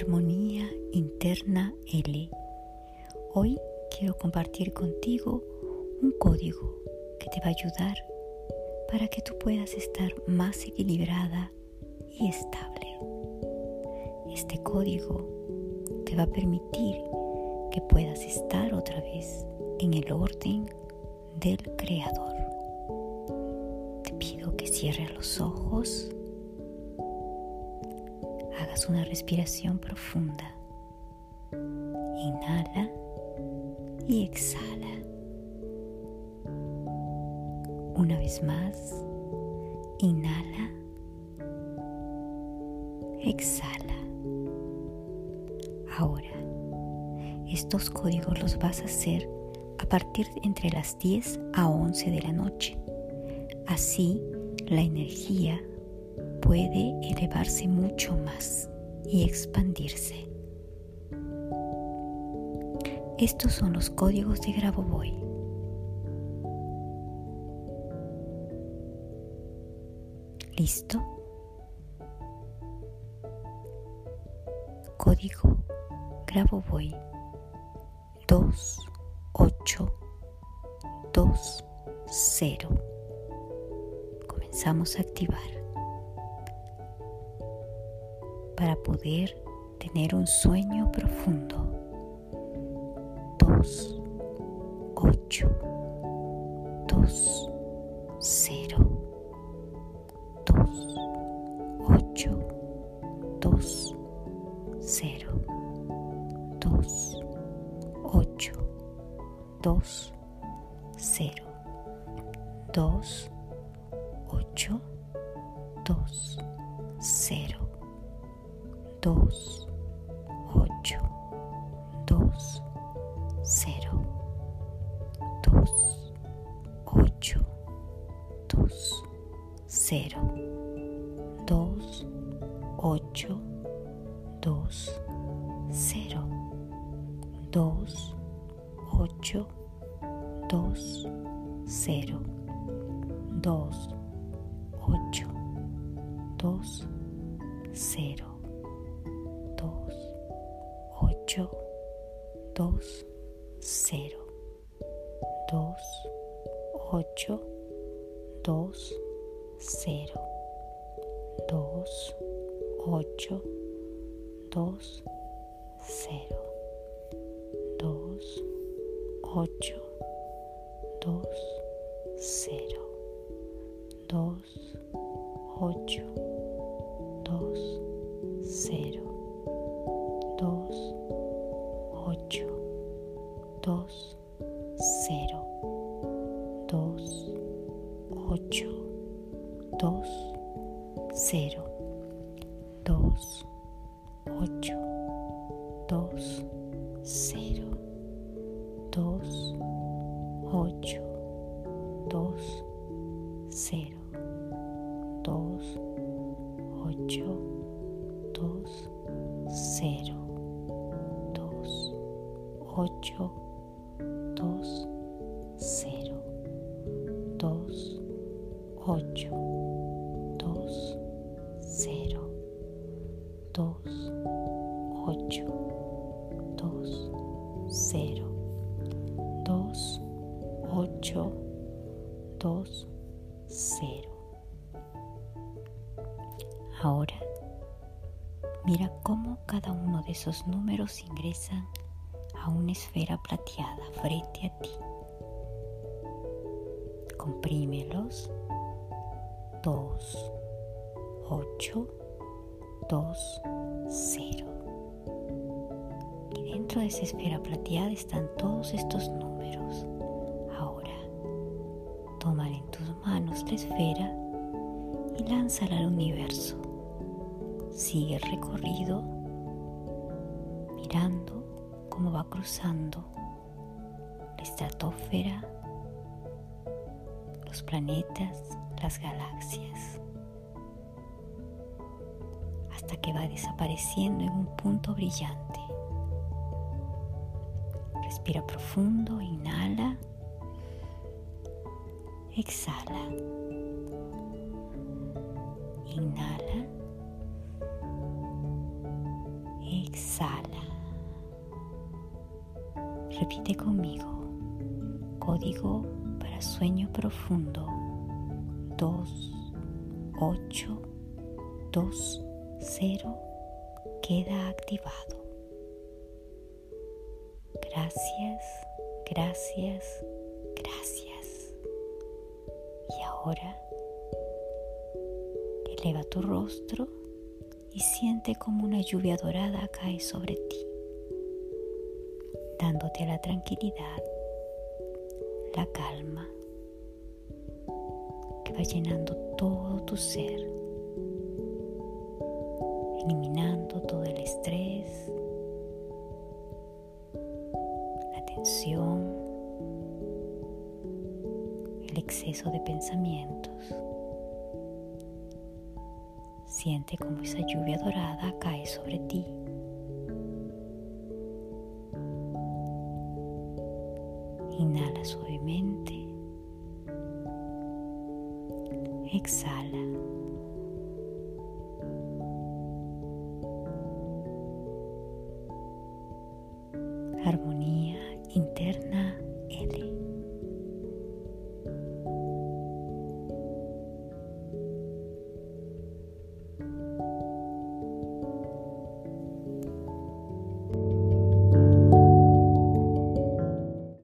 Armonía Interna L. Hoy quiero compartir contigo un código que te va a ayudar para que tú puedas estar más equilibrada y estable. Este código te va a permitir que puedas estar otra vez en el orden del Creador. Te pido que cierres los ojos, hagas una respiración profunda, inhala y exhala. Una vez más, inhala, exhala. Ahora, estos códigos los vas a hacer a partir de entre las 10 a 11 de la noche. Así, la energía puede elevarse mucho más y expandirse. Estos son los códigos de Grabovoy. ¿Listo? Código Grabovoy 2820. Comenzamos a activar para poder tener un sueño profundo. 2820. Ahora, mira cómo cada uno de esos números ingresan a una esfera plateada frente a ti. Comprímelos. 2820. Y dentro de esa esfera plateada están todos estos números. Toma en tus manos la esfera y lánzala al universo. Sigue el recorrido mirando cómo va cruzando la estratosfera, los planetas, las galaxias, hasta que va desapareciendo en un punto brillante. Respira profundo, inhala. Exhala, inhala, exhala. Exhala. Repite conmigo. Código para sueño profundo 2820 queda activado. Gracias, gracias, gracias. Y ahora eleva tu rostro y siente como una lluvia dorada cae sobre ti, dándote la tranquilidad, la calma que va llenando todo tu ser, eliminando todo el estrés, la tensión, el exceso de pensamientos. Siente como esa lluvia dorada cae sobre ti. Inhala suavemente. Exhala. Armonía interna